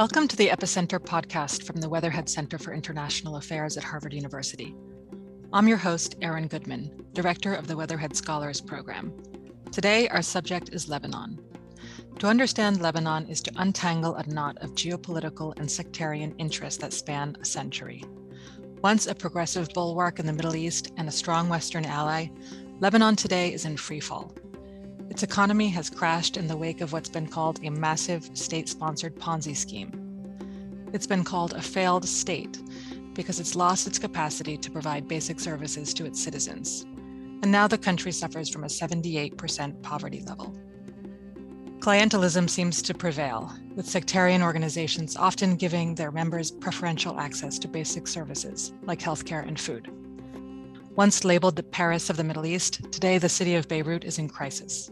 Welcome to the Epicenter podcast from the Weatherhead Center for International Affairs at Harvard University. I'm your host, Erin Goodman, director of the Weatherhead Scholars Program. Today, our subject is Lebanon. To understand Lebanon is to untangle a knot of geopolitical and sectarian interests that span a century. Once a progressive bulwark in the Middle East and a strong Western ally, Lebanon today is in freefall. Its economy has crashed in the wake of what's been called a massive state-sponsored Ponzi scheme. It's been called a failed state because it's lost its capacity to provide basic services to its citizens. And now the country suffers from a 78% poverty level. Clientelism seems to prevail, with sectarian organizations often giving their members preferential access to basic services like healthcare and food. Once labeled the Paris of the Middle East, today the city of Beirut is in crisis.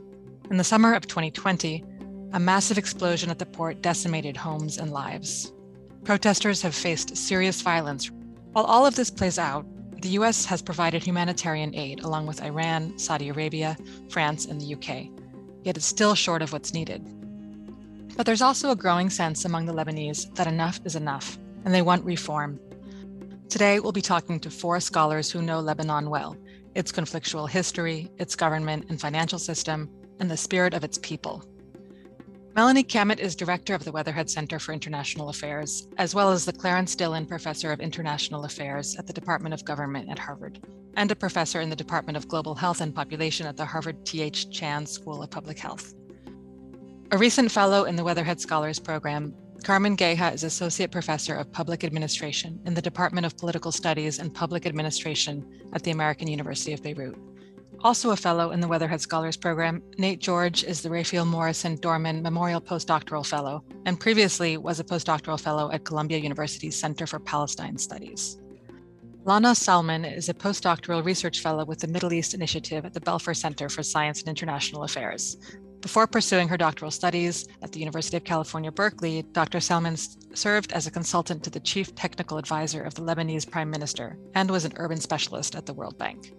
In the summer of 2020, a massive explosion at the port decimated homes and lives. Protesters have faced serious violence. While all of this plays out, the US has provided humanitarian aid along with Iran, Saudi Arabia, France, and the UK, yet it's still short of what's needed. But there's also a growing sense among the Lebanese that enough is enough, and they want reform. Today, we'll be talking to four scholars who know Lebanon well, its conflictual history, its government and financial system, and the spirit of its people. Melanie Cammett is director of the Weatherhead Center for International Affairs, as well as the Clarence Dillon Professor of International Affairs at the Department of Government at Harvard, and a professor in the Department of Global Health and Population at the Harvard T.H. Chan School of Public Health. A recent fellow in the Weatherhead Scholars Program, Carmen Geha is Associate Professor of Public Administration in the Department of Political Studies and Public Administration at the American University of Beirut. Also a fellow in the Weatherhead Scholars Program, Nate George is the Raphael Morrison-Dorman Memorial Postdoctoral Fellow and previously was a postdoctoral fellow at Columbia University's Center for Palestine Studies. Lana Salman is a postdoctoral research fellow with the Middle East Initiative at the Belfer Center for Science and International Affairs. Before pursuing her doctoral studies at the University of California, Berkeley, Dr. Salman served as a consultant to the chief technical advisor of the Lebanese Prime Minister and was an urban specialist at the World Bank.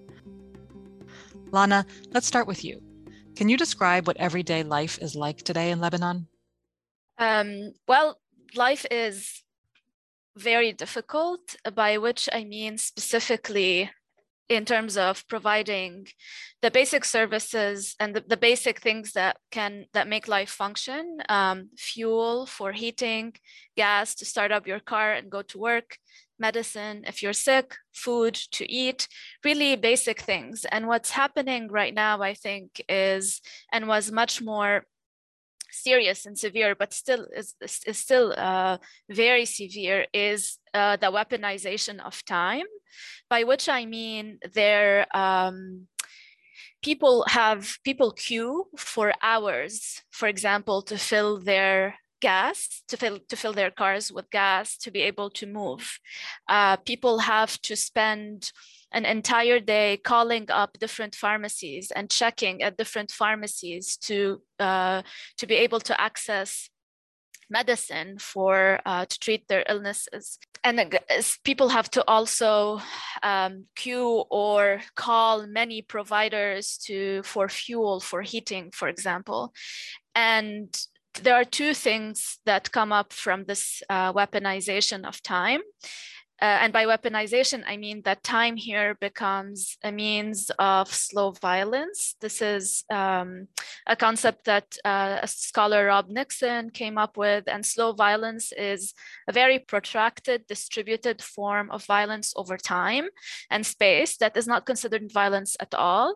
Lana, let's start with you. Can you describe what everyday life is like today in Lebanon? Well, life is very difficult, by which I mean specifically in terms of providing the basic services and the basic things that make life function, fuel for heating, gas to start up your car and go to work, medicine if you're sick, food to eat, really basic things. And what's happening right now, I think, is and was much more serious and severe, but still is still very severe, is the weaponization of time, by which I mean their people queue for hours, for example, to fill their gas, to fill their cars with gas to be able to move. People have to spend an entire day calling up different pharmacies and checking at different pharmacies to be able to access medicine for to treat their illnesses. And people have to also queue or call many providers for fuel, for heating, for example. And there are two things that come up from this weaponization of time. And by weaponization, I mean that time here becomes a means of slow violence. This is a concept that a scholar, Rob Nixon, came up with. And slow violence is a very protracted, distributed form of violence over time and space that is not considered violence at all,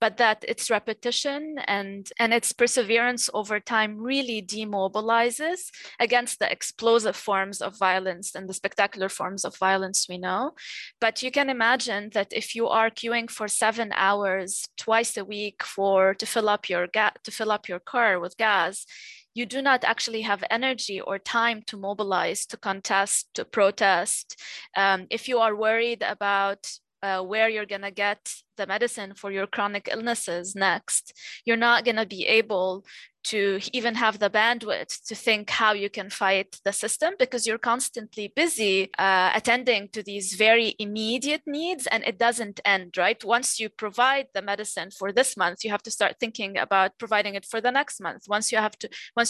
but that its repetition and its perseverance over time really demobilizes against the explosive forms of violence and the spectacular forms of violence we know. But you can imagine that if you are queuing for 7 hours twice a week to fill up your car with gas, you do not actually have energy or time to mobilize, to contest, to protest. If you are worried about where you're going to get the medicine for your chronic illnesses next, you're not going to be able to even have the bandwidth to think how you can fight the system because you're constantly busy attending to these very immediate needs, and it doesn't end, right? Once you provide the medicine for this month, you have to start thinking about providing it for the next month. Once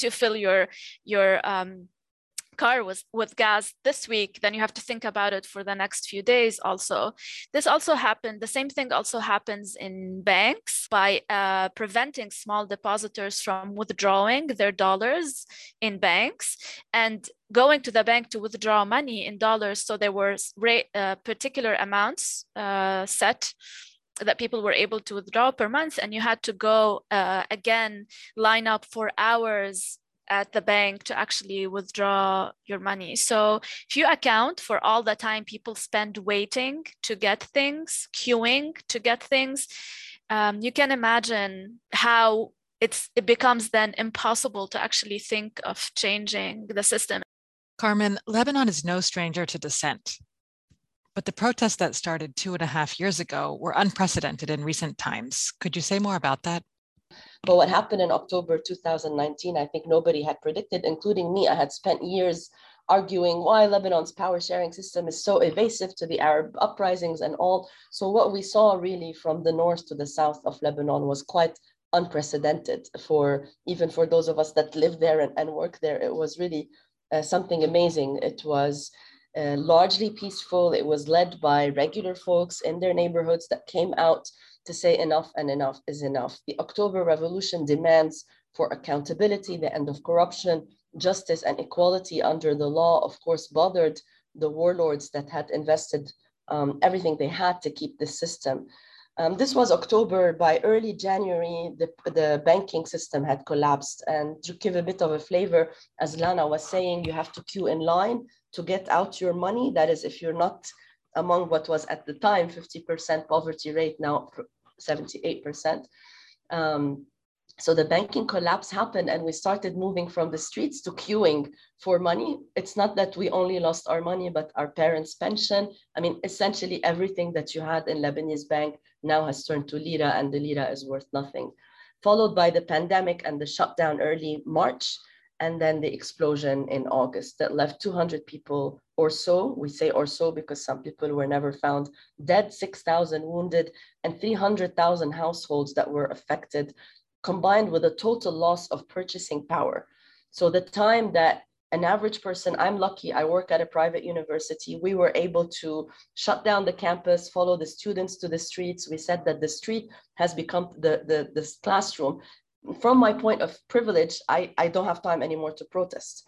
you fill your car with gas this week, then you have to think about it for the next few days also. This also happened, the same thing also happens in banks by preventing small depositors from withdrawing their dollars in banks and going to the bank to withdraw money in dollars. So there were particular amounts set that people were able to withdraw per month, and you had to go again, line up for hours at the bank to actually withdraw your money. So if you account for all the time people spend waiting to get things, queuing to get things, you can imagine how it becomes then impossible to actually think of changing the system. Carmen, Lebanon is no stranger to dissent, but the protests that started 2.5 years ago were unprecedented in recent times. Could you say more about that? But what happened in October 2019, I think nobody had predicted, including me. I had spent years arguing why Lebanon's power-sharing system is so evasive to the Arab uprisings and all. So what we saw really from the north to the south of Lebanon was quite unprecedented for those of us that live there and work there. It was really something amazing. It was largely peaceful. It was led by regular folks in their neighborhoods that came out to say enough and enough is enough. The October Revolution demands for accountability, the end of corruption, justice and equality under the law, of course, bothered the warlords that had invested everything they had to keep this system. This was October. By early January, the banking system had collapsed. And to give a bit of a flavor, as Lana was saying, you have to queue in line to get out your money. That is, if you're not among what was at the time 50% poverty rate, now 78%. So the banking collapse happened and we started moving from the streets to queuing for money. It's not that we only lost our money, but our parents' pension. I mean, essentially everything that you had in Lebanese bank now has turned to lira, and the lira is worth nothing. Followed by the pandemic and the shutdown early March, and then the explosion in August that left 200 people or so, we say or so because some people were never found, dead, 6,000 wounded, and 300,000 households that were affected, combined with a total loss of purchasing power. So the time that an average person, I'm lucky, I work at a private university, we were able to shut down the campus, follow the students to the streets. We said that the street has become the classroom. From my point of privilege, I don't have time anymore to protest.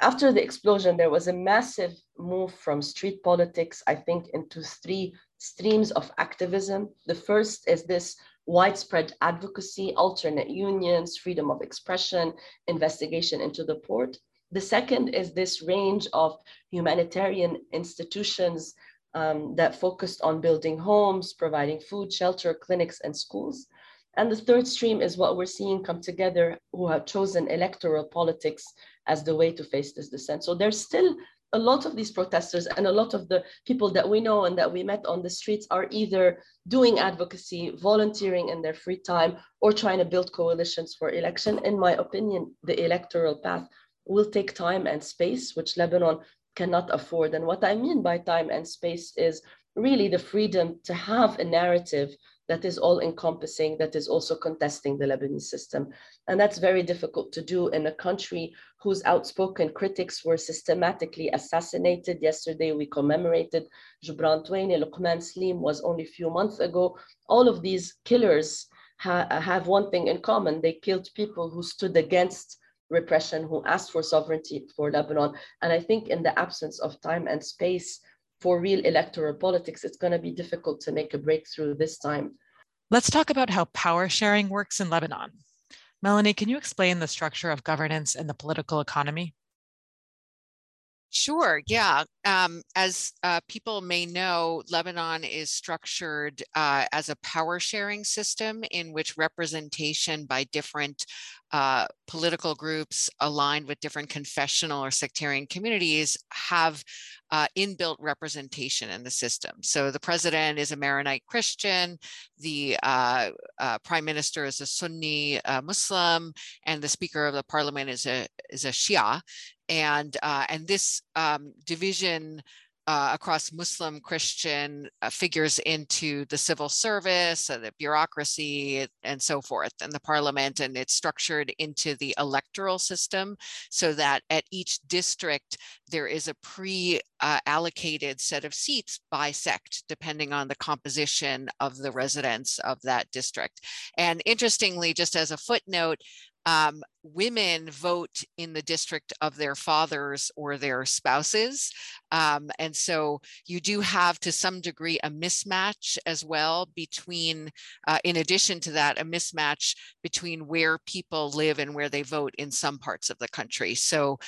After the explosion, there was a massive move from street politics, I think, into three streams of activism. The first is this widespread advocacy, alternate unions, freedom of expression, investigation into the port. The second is this range of humanitarian institutions that focused on building homes, providing food, shelter, clinics, and schools. And the third stream is what we're seeing come together, who have chosen electoral politics as the way to face this dissent. So there's still a lot of these protesters, and a lot of the people that we know and that we met on the streets are either doing advocacy, volunteering in their free time, or trying to build coalitions for election. In my opinion, the electoral path will take time and space, which Lebanon cannot afford. And what I mean by time and space is really the freedom to have a narrative that is all-encompassing, that is also contesting the Lebanese system. And that's very difficult to do in a country whose outspoken critics were systematically assassinated. Yesterday, we commemorated Gebran Tueni, Lokman Slim was only a few months ago. All of these killers have one thing in common. They killed people who stood against repression, who asked for sovereignty for Lebanon. And I think in the absence of time and space for real electoral politics, it's going to be difficult to make a breakthrough this time. Let's talk about how power sharing works in Lebanon. Melanie, can you explain the structure of governance and the political economy? Sure, yeah. As people may know, Lebanon is structured as a power sharing system in which representation by different political groups aligned with different confessional or sectarian communities have inbuilt representation in the system. So the president is a Maronite Christian, the prime minister is a Sunni Muslim, and the speaker of the parliament is a Shia. And this division across Muslim, Christian figures into the civil service, the bureaucracy, and so forth, and the parliament, and it's structured into the electoral system so that at each district, there is a pre-allocated set of seats by sect, depending on the composition of the residents of that district. And interestingly, just as a footnote, women vote in the district of their fathers or their spouses. And so you do have, to some degree, a mismatch as well between, in addition to that, a mismatch between where people live and where they vote in some parts of the country. So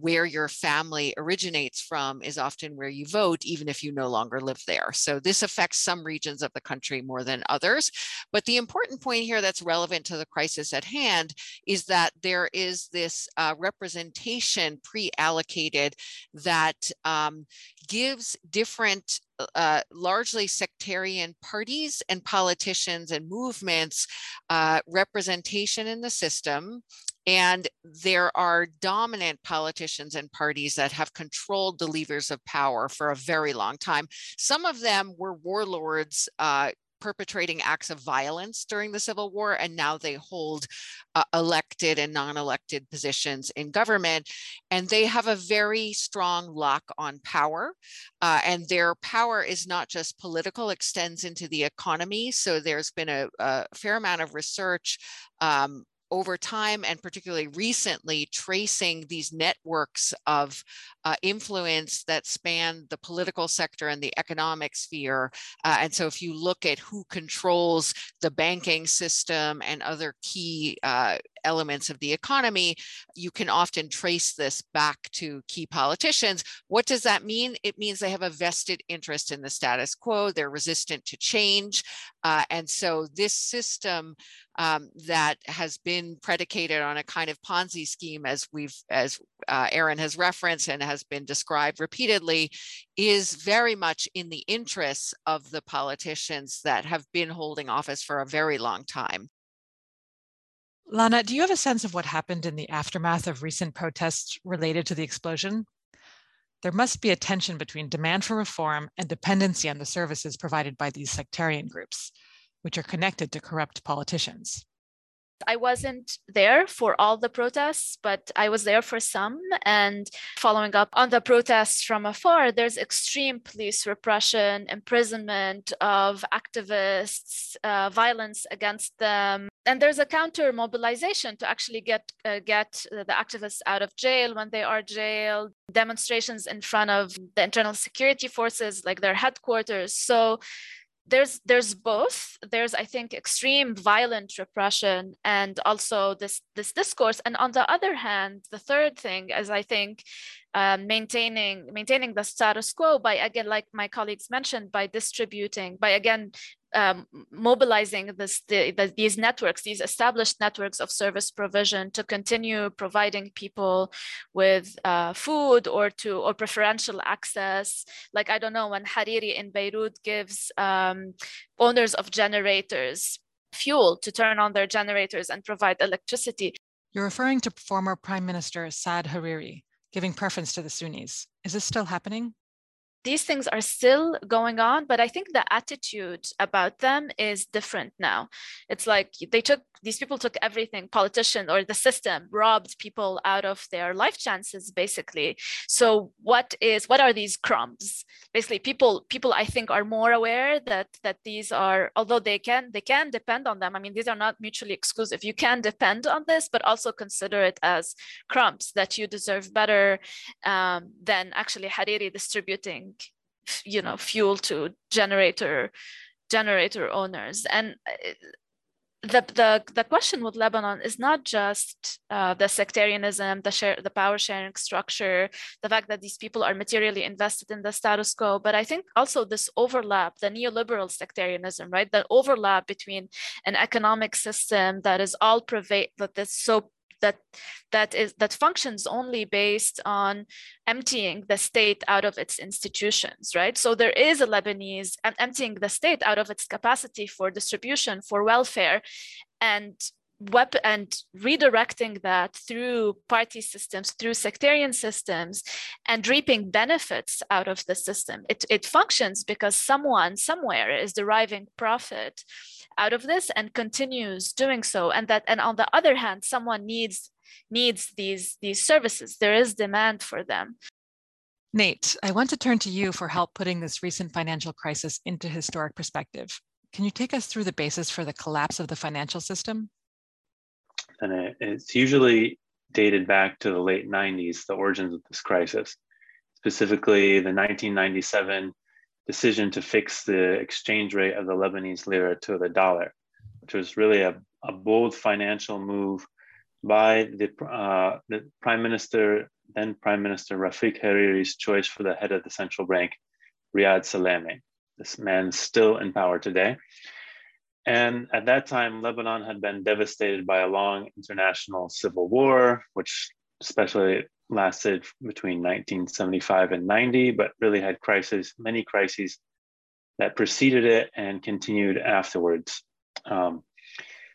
where your family originates from is often where you vote, even if you no longer live there. So this affects some regions of the country more than others. But the important point here that's relevant to the crisis at hand is that there is this representation pre-allocated that gives different largely sectarian parties and politicians and movements representation in the system. And there are dominant politicians and parties that have controlled the levers of power for a very long time. Some of them were warlords perpetrating acts of violence during the Civil War, and now they hold elected and non-elected positions in government, and they have a very strong lock on power, and their power is not just political, extends into the economy. So there's been a fair amount of research over time, and particularly recently, tracing these networks of influence that span the political sector and the economic sphere. And so if you look at who controls the banking system and other key elements of the economy, you can often trace this back to key politicians. What does that mean? It means they have a vested interest in the status quo. They're resistant to change. And so this system that has been predicated on a kind of Ponzi scheme, as Erin has referenced and has been described repeatedly, is very much in the interests of the politicians that have been holding office for a very long time. Lana, do you have a sense of what happened in the aftermath of recent protests related to the explosion? There must be a tension between demand for reform and dependency on the services provided by these sectarian groups, which are connected to corrupt politicians. I wasn't there for all the protests, but I was there for some. And following up on the protests from afar, there's extreme police repression, imprisonment of activists, violence against them. And there's a counter mobilization to actually get the activists out of jail when they are jailed, demonstrations in front of the internal security forces, like their headquarters. So there's both. There's, I think, extreme violent repression and also this discourse. And on the other hand, the third thing is, I think, maintaining the status quo by, again, like my colleagues mentioned, by distributing, by, again, mobilizing these networks, these established networks of service provision to continue providing people with food or preferential access. Like, I don't know, when Hariri in Beirut gives owners of generators fuel to turn on their generators and provide electricity. You're referring to former Prime Minister Saad Hariri giving preference to the Sunnis. Is this still happening? These things are still going on, but I think the attitude about them is different now. It's like these people took everything, politician or the system robbed people out of their life chances, basically. So what are these crumbs? Basically, people I think are more aware that these are, although they can depend on them. I mean, these are not mutually exclusive. You can depend on this, but also consider it as crumbs that you deserve better than actually Hariri distributing, you know, fuel to generator owners. And the question with Lebanon is not just the sectarianism, the power sharing structure, the fact that these people are materially invested in the status quo, but I think also this overlap, the neoliberal sectarianism, right? The overlap between an economic system that is all that functions only based on emptying the state out of its institutions, right? So there is a Lebanese emptying the state out of its capacity for distribution, for welfare, and and redirecting that through party systems, through sectarian systems, and reaping benefits out of the system. It functions because someone somewhere is deriving profit out of this and continues doing so. And on the other hand, someone needs these services. There is demand for them. Nate, I want to turn to you for help putting this recent financial crisis into historic perspective. Can you take us through the basis for the collapse of the financial system? And it's usually dated back to the late 90s, the origins of this crisis, specifically the 1997 decision to fix the exchange rate of the Lebanese lira to the dollar, which was really a bold financial move by the Prime Minister, then Prime Minister Rafiq Hariri's choice for the head of the central bank, Riyad Salameh. This man's still in power today. And at that time, Lebanon had been devastated by a long international civil war, which especially lasted between 1975 and 90, but really had many crises that preceded it and continued afterwards.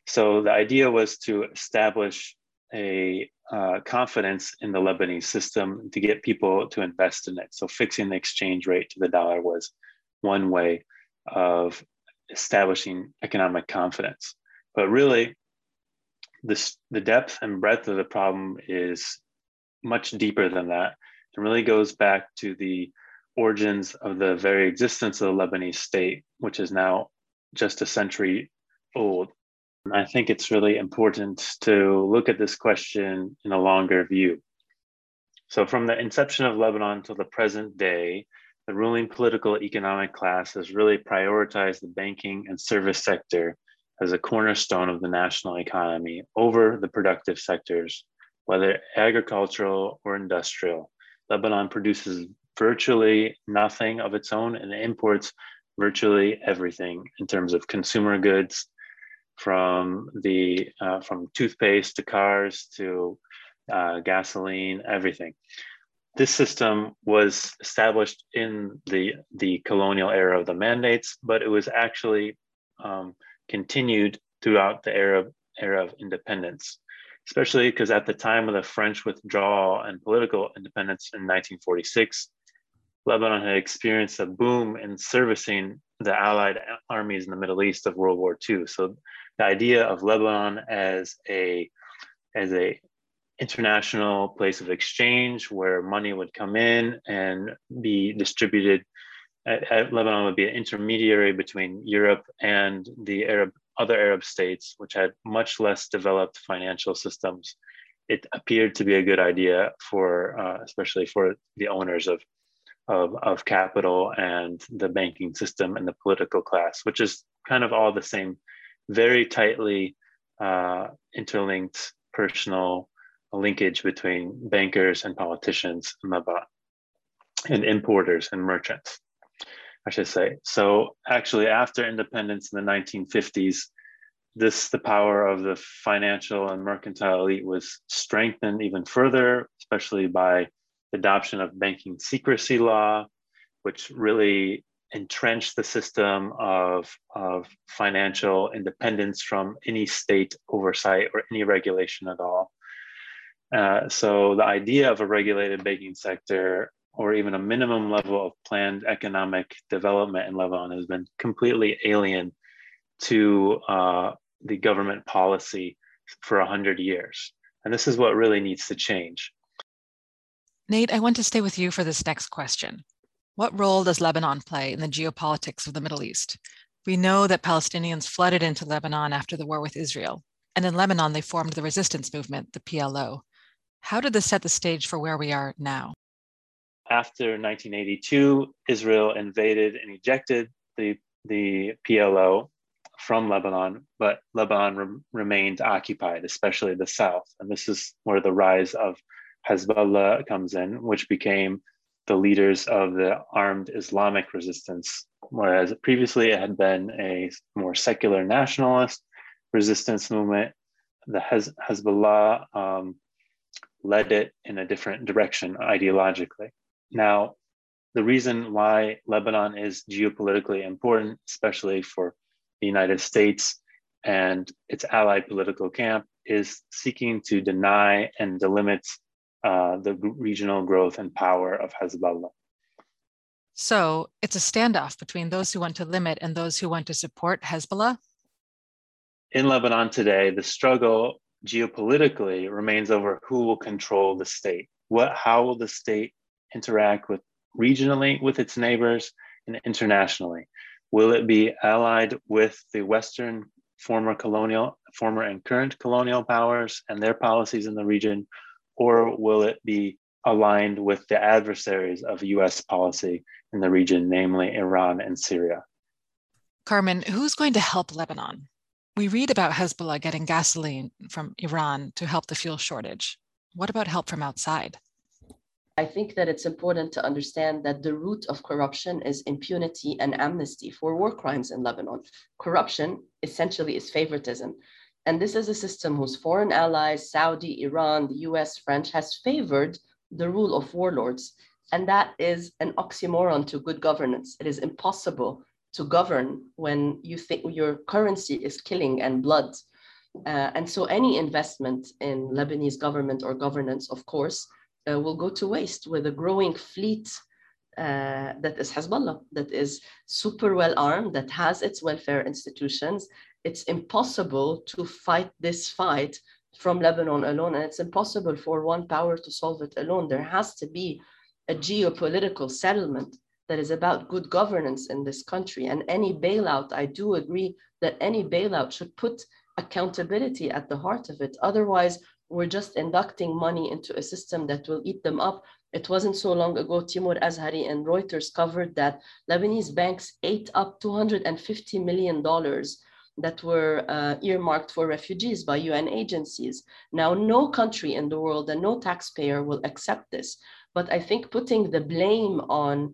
So the idea was to establish a confidence in the Lebanese system to get people to invest in it. So fixing the exchange rate to the dollar was one way of establishing economic confidence. But really, the depth and breadth of the problem is much deeper than that. It really goes back to the origins of the very existence of the Lebanese state, which is now just a century old. And I think it's really important to look at this question in a longer view. So from the inception of Lebanon till the present day, the ruling political economic class has really prioritized the banking and service sector as a cornerstone of the national economy over the productive sectors, whether agricultural or industrial. Lebanon produces virtually nothing of its own and imports virtually everything in terms of consumer goods, from toothpaste to cars to gasoline, everything. This system was established in the colonial era of the Mandates, but it was actually continued throughout the Arab era of independence, especially because at the time of the French withdrawal and political independence in 1946, Lebanon had experienced a boom in servicing the Allied armies in the Middle East of World War II. So the idea of Lebanon as an international place of exchange where money would come in and be distributed. Lebanon would be an intermediary between Europe and the other Arab states, which had much less developed financial systems. It appeared to be a good idea for, especially for the owners of capital and the banking system and the political class, which is kind of all the same, very tightly interlinked personal linkage between bankers and politicians in Lebanon, and importers and merchants, I should say. So actually after independence in the 1950s, the power of the financial and mercantile elite was strengthened even further, especially by the adoption of banking secrecy law, which really entrenched the system of financial independence from any state oversight or any regulation at all. So the idea of a regulated banking sector or even a minimum level of planned economic development in Lebanon has been completely alien to the government policy for 100 years. And this is what really needs to change. Nate, I want to stay with you for this next question. What role does Lebanon play in the geopolitics of the Middle East? We know that Palestinians flooded into Lebanon after the war with Israel. And in Lebanon, they formed the resistance movement, the PLO. How did this set the stage for where we are now? After 1982, Israel invaded and ejected the PLO from Lebanon, but Lebanon remained occupied, especially the south. And this is where the rise of Hezbollah comes in, which became the leaders of the armed Islamic resistance, whereas previously it had been a more secular nationalist resistance movement. The Hezbollah led it in a different direction ideologically. Now, the reason why Lebanon is geopolitically important, especially for the United States and its allied political camp is seeking to deny and delimit the regional growth and power of Hezbollah. So it's a standoff between those who want to limit and those who want to support Hezbollah? In Lebanon today, the struggle geopolitically remains over who will control the state. How will the state interact with regionally with its neighbors and internationally? Will it be allied with the Western former and current colonial powers and their policies in the region, or will it be aligned with the adversaries of US policy in the region, namely Iran and Syria? Carmen, who's going to help Lebanon? We read about Hezbollah getting gasoline from Iran to help the fuel shortage. What about help from outside? I think that it's important to understand that the root of corruption is impunity and amnesty for war crimes in Lebanon. Corruption essentially is favoritism. And this is a system whose foreign allies, Saudi, Iran, the US, France, has favored the rule of warlords. And that is an oxymoron to good governance. It is impossible to govern when you think your currency is killing and blood. And so any investment in Lebanese government or governance, of course, will go to waste with a growing fleet that is Hezbollah, that is super well armed, that has its welfare institutions. It's impossible to fight this fight from Lebanon alone, and it's impossible for one power to solve it alone. There has to be a geopolitical settlement that is about good governance in this country. And any bailout, I do agree that any bailout should put accountability at the heart of it. Otherwise, we're just inducting money into a system that will eat them up. It wasn't so long ago, Timur Azhari and Reuters covered that Lebanese banks ate up $250 million that were earmarked for refugees by UN agencies. Now, no country in the world and no taxpayer will accept this. But I think putting the blame on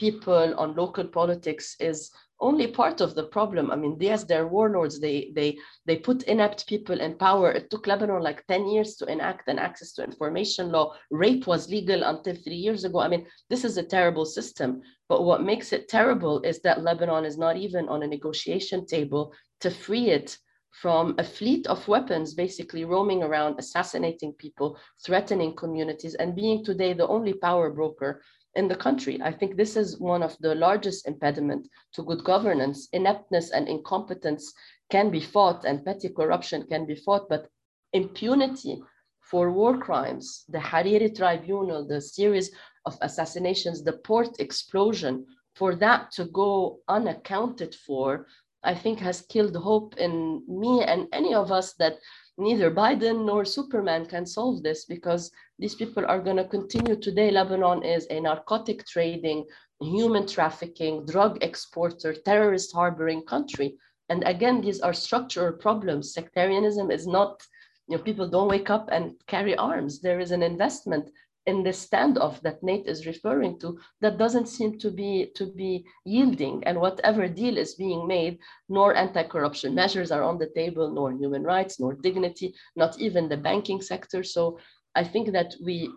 people, on local politics is only part of the problem. I mean, yes, they're warlords. They put inept people in power. It took Lebanon like 10 years to enact an access to information law. Rape was legal until 3 years ago. I mean, this is a terrible system. But what makes it terrible is that Lebanon is not even on a negotiation table to free it from a fleet of weapons, basically roaming around, assassinating people, threatening communities, and being today the only power broker in the country. I think this is one of the largest impediment to good governance. Ineptness and incompetence can be fought, and petty corruption can be fought, but impunity for war crimes, the Hariri tribunal, the series of assassinations, the port explosion, for that to go unaccounted for, I think has killed hope in me and any of us that neither Biden nor Superman can solve this, because these people are going to continue today. Lebanon is a narcotic trading, human trafficking, drug exporter, terrorist harboring country. And again, these are structural problems. Sectarianism is not, you know, people don't wake up and carry arms. There is an investment in this standoff that Nate is referring to that doesn't seem to be yielding, and whatever deal is being made, nor anti-corruption measures are on the table, nor human rights, nor dignity, not even the banking sector. So I think that we,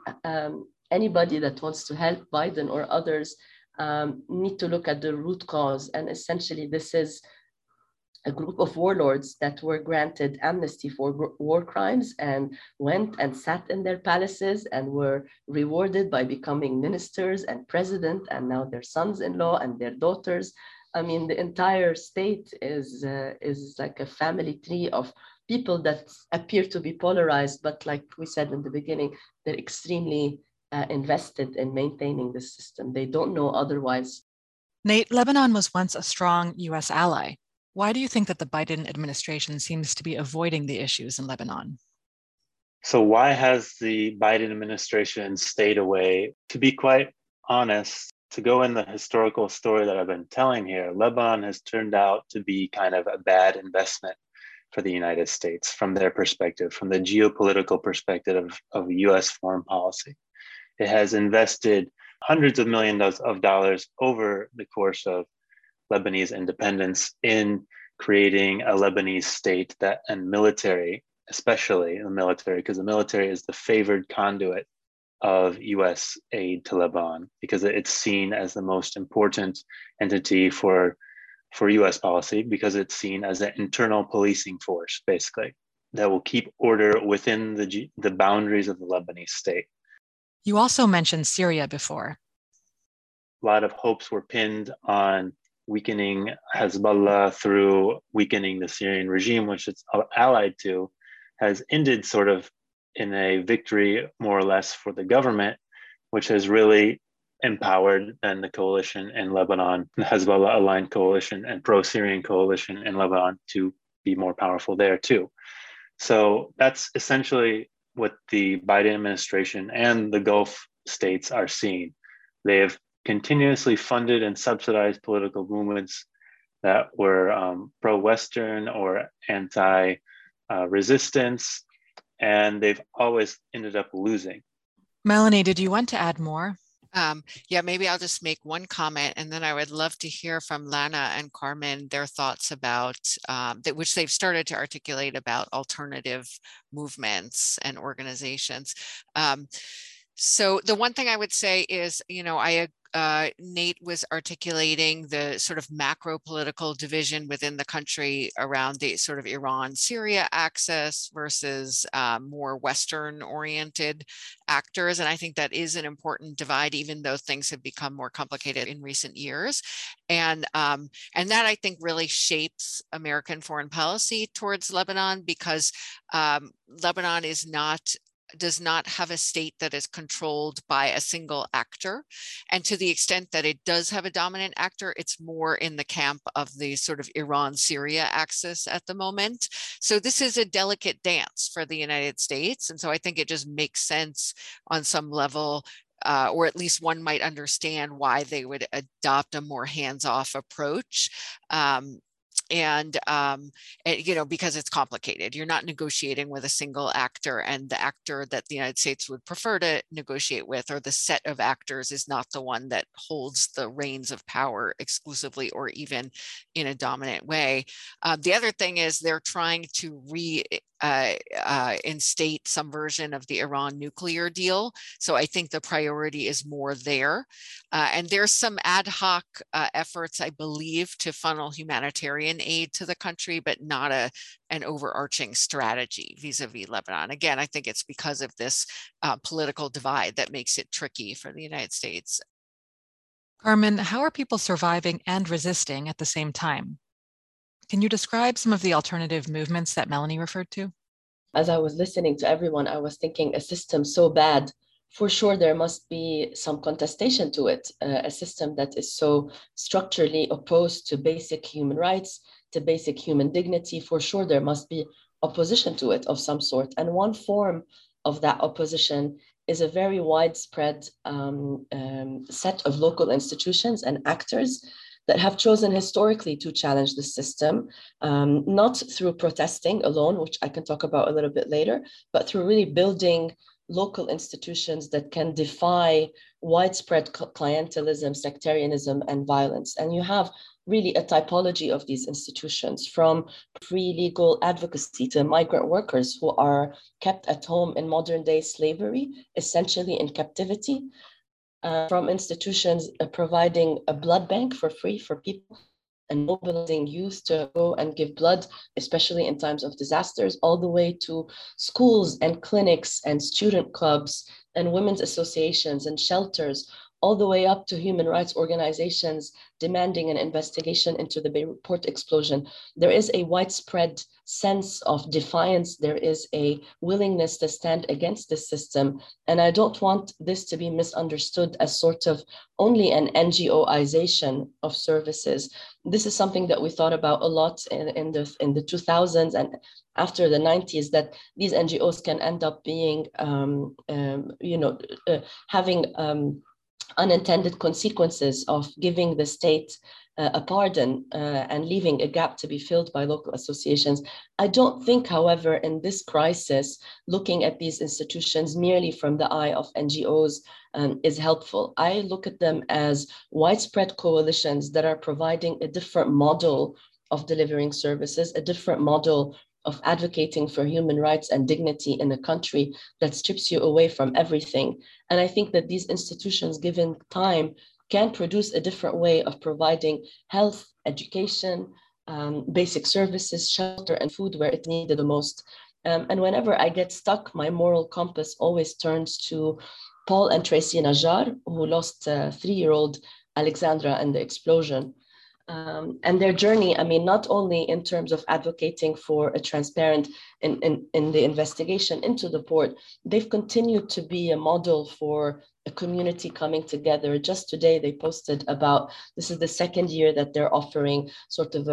anybody that wants to help Biden or others, need to look at the root cause. And essentially, this is a group of warlords that were granted amnesty for war crimes and went and sat in their palaces and were rewarded by becoming ministers and president, and now their sons-in-law and their daughters. I mean, the entire state is like a family tree of people that appear to be polarized, but like we said in the beginning, they're extremely invested in maintaining the system. They don't know otherwise. Nate, Lebanon was once a strong US ally. Why do you think that the Biden administration seems to be avoiding the issues in Lebanon? So why has the Biden administration stayed away? To be quite honest, to go in the historical story that I've been telling here, Lebanon has turned out to be kind of a bad investment for the United States from their perspective, from the geopolitical perspective of US foreign policy. It has invested hundreds of millions of dollars over the course of Lebanese independence in creating a Lebanese state that, and military, especially the military, because the military is the favored conduit of US aid to Lebanon, because it's seen as the most important entity for for US policy because it's seen as an internal policing force, basically, that will keep order within the boundaries of the Lebanese state. You also mentioned Syria before. A lot of hopes were pinned on weakening Hezbollah through weakening the Syrian regime, which it's allied to, has ended sort of in a victory, more or less, for the government, which has really empowered then the coalition in Lebanon, the Hezbollah-aligned coalition and pro-Syrian coalition in Lebanon to be more powerful there too. So that's essentially what the Biden administration and the Gulf states are seeing. They have continuously funded and subsidized political movements that were pro-Western or anti-resistance, and they've always ended up losing. Melanie, did you want to add more? Yeah, maybe I'll just make one comment, and then I would love to hear from Lana and Carmen their thoughts about that, which they've started to articulate about alternative movements and organizations. So the one thing I would say is, you know, Nate was articulating the sort of macro political division within the country around the sort of Iran-Syria axis versus more Western-oriented actors. And I think that is an important divide, even though things have become more complicated in recent years. And that, I think, really shapes American foreign policy towards Lebanon, because Lebanon is does not have a state that is controlled by a single actor. And to the extent that it does have a dominant actor, it's more in the camp of the sort of Iran-Syria axis at the moment. So this is a delicate dance for the United States. And so I think it just makes sense on some level, or at least one might understand why they would adopt a more hands-off approach. You know, because it's complicated. You're not negotiating with a single actor, and the actor that the United States would prefer to negotiate with, or the set of actors, is not the one that holds the reins of power exclusively or even in a dominant way. The other thing is they're trying to reinstate some version of the Iran nuclear deal. So I think the priority is more there. And there's some ad hoc efforts, I believe, to funnel humanitarian aid to the country, but not an overarching strategy vis-a-vis Lebanon. Again, I think it's because of this political divide that makes it tricky for the United States. Carmen, how are people surviving and resisting at the same time? Can you describe some of the alternative movements that Melanie referred to? As I was listening to everyone, I was thinking, a system so bad, for sure there must be some contestation to it. A system that is so structurally opposed to basic human rights, to basic human dignity, for sure there must be opposition to it of some sort. And one form of that opposition is a very widespread set of local institutions and actors that have chosen historically to challenge the system, not through protesting alone, which I can talk about a little bit later, but through really building local institutions that can defy widespread clientelism, sectarianism, and violence. And you have really a typology of these institutions, from free legal advocacy to migrant workers who are kept at home in modern day slavery, essentially in captivity, from institutions providing a blood bank for free for people and mobilizing youth to go and give blood, especially in times of disasters, all the way to schools and clinics and student clubs and women's associations and shelters, all the way up to human rights organizations demanding an investigation into the Beirut port explosion. There is a widespread sense of defiance. There is a willingness to stand against this system. And I don't want this to be misunderstood as sort of only an NGOization of services. This is something that we thought about a lot in the 2000s and after the 90s, that these NGOs can end up being, having unintended consequences of giving the state a pardon and leaving a gap to be filled by local associations. I don't think, however, in this crisis, looking at these institutions merely from the eye of NGOs is helpful. I look at them as widespread coalitions that are providing a different model of delivering services, a different model of advocating for human rights and dignity in a country that strips you away from everything. And I think that these institutions, given time, can produce a different way of providing health, education, basic services, shelter, and food where it's needed the most. And whenever I get stuck, my moral compass always turns to Paul and Tracy Najjar, who lost three-year-old Alexandra in the explosion. And their journey, I mean, not only in terms of advocating for a transparent in the investigation into the port, they've continued to be a model for a community coming together. Just today, they posted about, this is the second year that they're offering sort of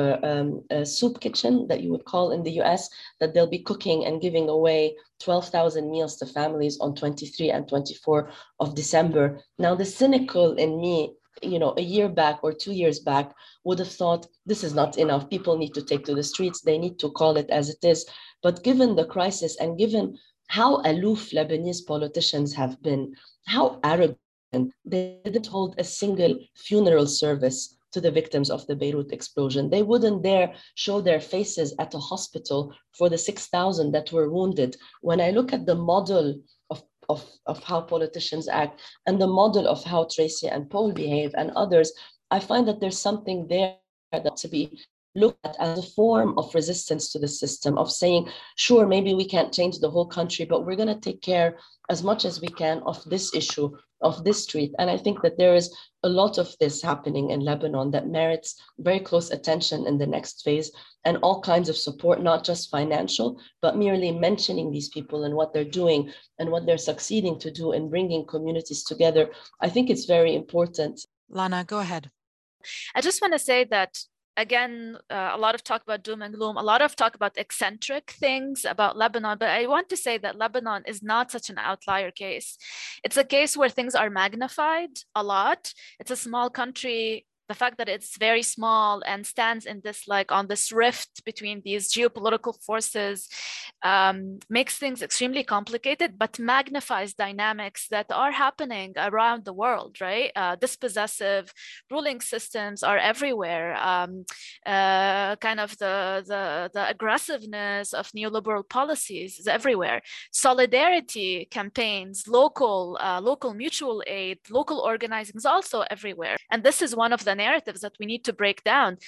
a soup kitchen that you would call in the US, that they'll be cooking and giving away 12,000 meals to families on 23 and 24 of December. Now, the cynical in me, you know, a year back or 2 years back would have thought this is not enough. People need to take to the streets. They need to call it as it is. But given the crisis and given how aloof Lebanese politicians have been, how arrogant, they didn't hold a single funeral service to the victims of the Beirut explosion. They wouldn't dare show their faces at a hospital for the 6,000 that were wounded. When I look at the model of how politicians act and the model of how Tracy and Paul behave and others, I find that there's something there that to be looked at as a form of resistance to the system, of saying, sure, maybe we can't change the whole country, but we're going to take care as much as we can of this issue, of this street. And I think that there is a lot of this happening in Lebanon that merits very close attention in the next phase and all kinds of support, not just financial, but merely mentioning these people and what they're doing and what they're succeeding to do in bringing communities together. I think it's very important. Lana, go ahead. I just want to say that, again, a lot of talk about doom and gloom, a lot of talk about eccentric things about Lebanon, but I want to say that Lebanon is not such an outlier case. It's a case where things are magnified a lot. It's a small country. The fact that it's very small and stands in this, like on this rift between these geopolitical forces makes things extremely complicated, but magnifies dynamics that are happening around the world, right? Dispossessive ruling systems are everywhere. Kind of the aggressiveness of neoliberal policies is everywhere. Solidarity campaigns, local mutual aid, local organizing is also everywhere. And this is one of the narratives that we need to break down.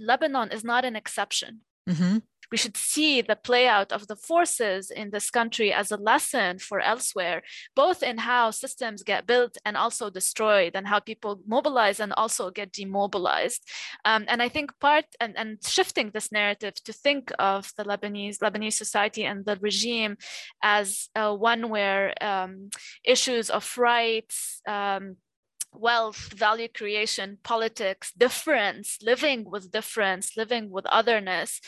Lebanon is not an exception. Mm-hmm. We should see the play out of the forces in this country as a lesson for elsewhere, both in how systems get built and also destroyed, and how people mobilize and also get demobilized. And I think and shifting this narrative to think of the Lebanese society and the regime as one where issues of rights, wealth, value creation, politics, difference, living with difference, living with otherness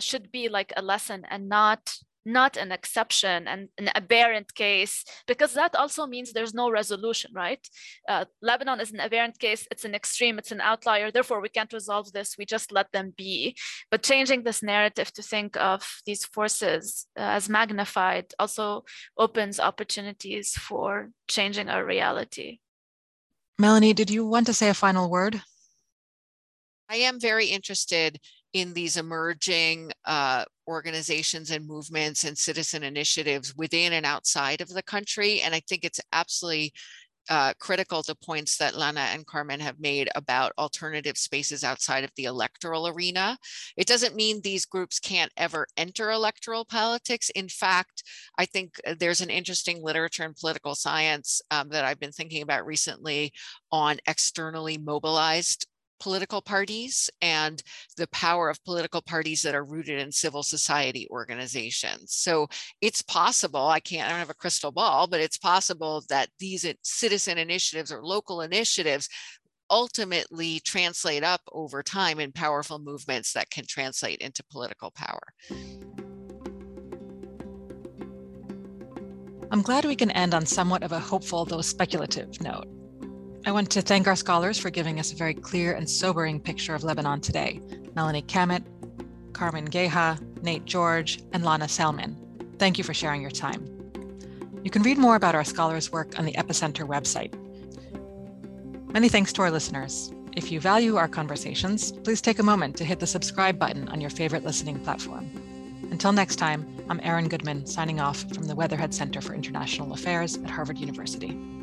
should be like a lesson and not an exception and an aberrant case, because that also means there's no resolution, right? Lebanon is an aberrant case. It's an extreme, it's an outlier. Therefore, we can't resolve this. We just let them be. But changing this narrative to think of these forces as magnified also opens opportunities for changing our reality. Melanie, did you want to say a final word? I am very interested in these emerging organizations and movements and citizen initiatives within and outside of the country. And I think it's absolutely critical to points that Lana and Carmen have made about alternative spaces outside of the electoral arena. It doesn't mean these groups can't ever enter electoral politics. In fact, I think there's an interesting literature in political science that I've been thinking about recently on externally mobilized political parties and the power of political parties that are rooted in civil society organizations. So it's possible, I don't have a crystal ball, but it's possible that these citizen initiatives or local initiatives ultimately translate up over time in powerful movements that can translate into political power. I'm glad we can end on somewhat of a hopeful, though speculative note. I want to thank our scholars for giving us a very clear and sobering picture of Lebanon today. Melanie Cammett, Carmen Geha, Nate George, and Lana Salman. Thank you for sharing your time. You can read more about our scholars' work on the Epicenter website. Many thanks to our listeners. If you value our conversations, please take a moment to hit the subscribe button on your favorite listening platform. Until next time, I'm Erin Goodman, signing off from the Weatherhead Center for International Affairs at Harvard University.